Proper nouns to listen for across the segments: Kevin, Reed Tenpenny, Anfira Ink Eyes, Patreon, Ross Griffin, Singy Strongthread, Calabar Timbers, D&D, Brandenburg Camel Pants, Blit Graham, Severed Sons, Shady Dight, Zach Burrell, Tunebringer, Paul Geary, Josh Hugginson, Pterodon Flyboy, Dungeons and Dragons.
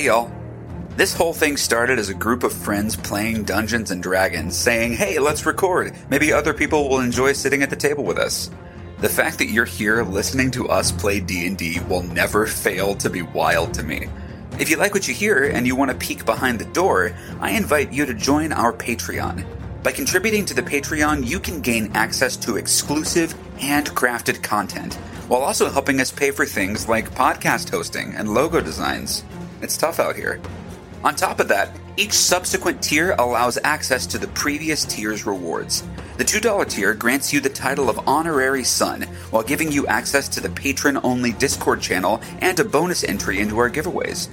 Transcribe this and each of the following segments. Hey y'all. This whole thing started as a group of friends playing Dungeons and Dragons, saying, hey, let's record. Maybe other people will enjoy sitting at the table with us. The fact that you're here listening to us play D&D will never fail to be wild to me. If you like what you hear and you want to peek behind the door, I invite you to join our Patreon. By contributing to the Patreon, you can gain access to exclusive, handcrafted content, while also helping us pay for things like podcast hosting and logo designs. It's tough out here. On top of that, each subsequent tier allows access to the previous tier's rewards. The $2 tier grants you the title of Honorary Son, while giving you access to the patron-only Discord channel and a bonus entry into our giveaways.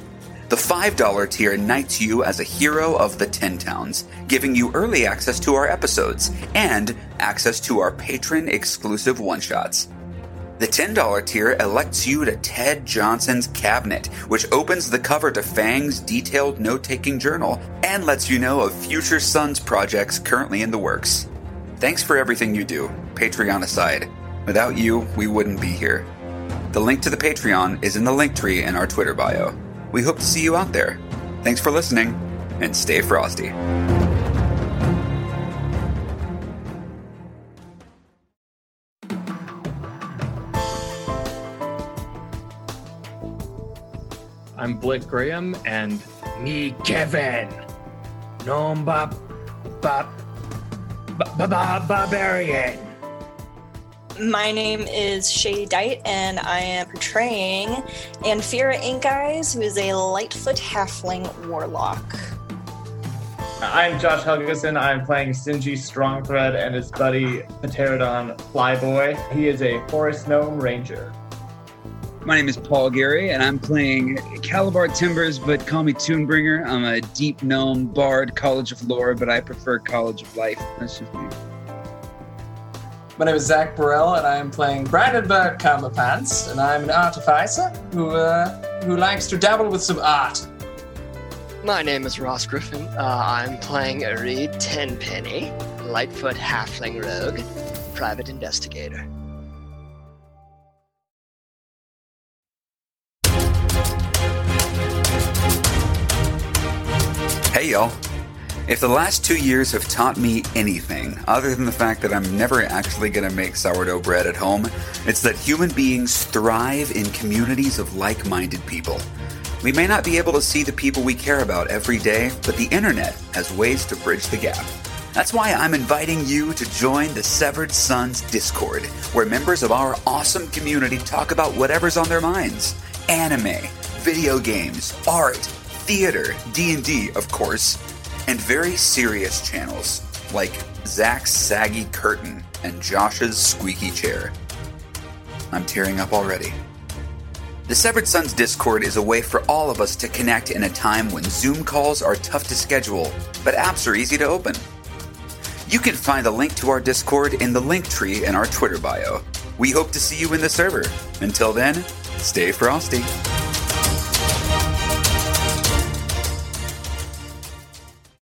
The $5 tier knights you as a hero of the 10 Towns, giving you early access to our episodes and access to our patron-exclusive one-shots. The $10 tier elects you to Ted Johnson's Cabinet, which opens the cover to Fang's detailed note-taking journal and lets you know of future Suns projects currently in the works. Thanks for everything you do, Patreon aside. Without you, we wouldn't be here. The link to the Patreon is in the link tree in our Twitter bio. We hope to see you out there. Thanks for listening, and stay frosty. I'm Blit Graham, and me, Kevin. Gnome Barbarian. My name is Shady Dight, and I am portraying Anfira Ink Eyes, who is a Lightfoot Halfling Warlock. I'm Josh Hugginson. I'm playing Singy Strongthread and his buddy Pterodon Flyboy. He is a Forest Gnome Ranger. My name is Paul Geary, and I'm playing Calabar Timbers, but call me Tunebringer. I'm a deep gnome bard, College of Lore, but I prefer College of Life. That's just me. My name is Zach Burrell, and I'm playing Brandenburg Camel Pants, and I'm an artificer who likes to dabble with some art. My name is Ross Griffin. I'm playing Reed Tenpenny, Lightfoot Halfling Rogue, Private Investigator. Hey y'all. If the last 2 years have taught me anything, other than the fact that I'm never actually going to make sourdough bread at home, it's that human beings thrive in communities of like-minded people. We may not be able to see the people we care about every day, but the internet has ways to bridge the gap. That's why I'm inviting you to join the Severed Sons Discord, where members of our awesome community talk about whatever's on their minds. Anime, video games, art, theater, D&D, of course, and very serious channels like Zach's Saggy Curtain and Josh's Squeaky Chair. I'm tearing up already. The Severed Sons Discord is a way for all of us to connect in a time when Zoom calls are tough to schedule, but apps are easy to open. You can find a link to our Discord in the link tree in our Twitter bio. We hope to see you in the server. Until then, stay frosty.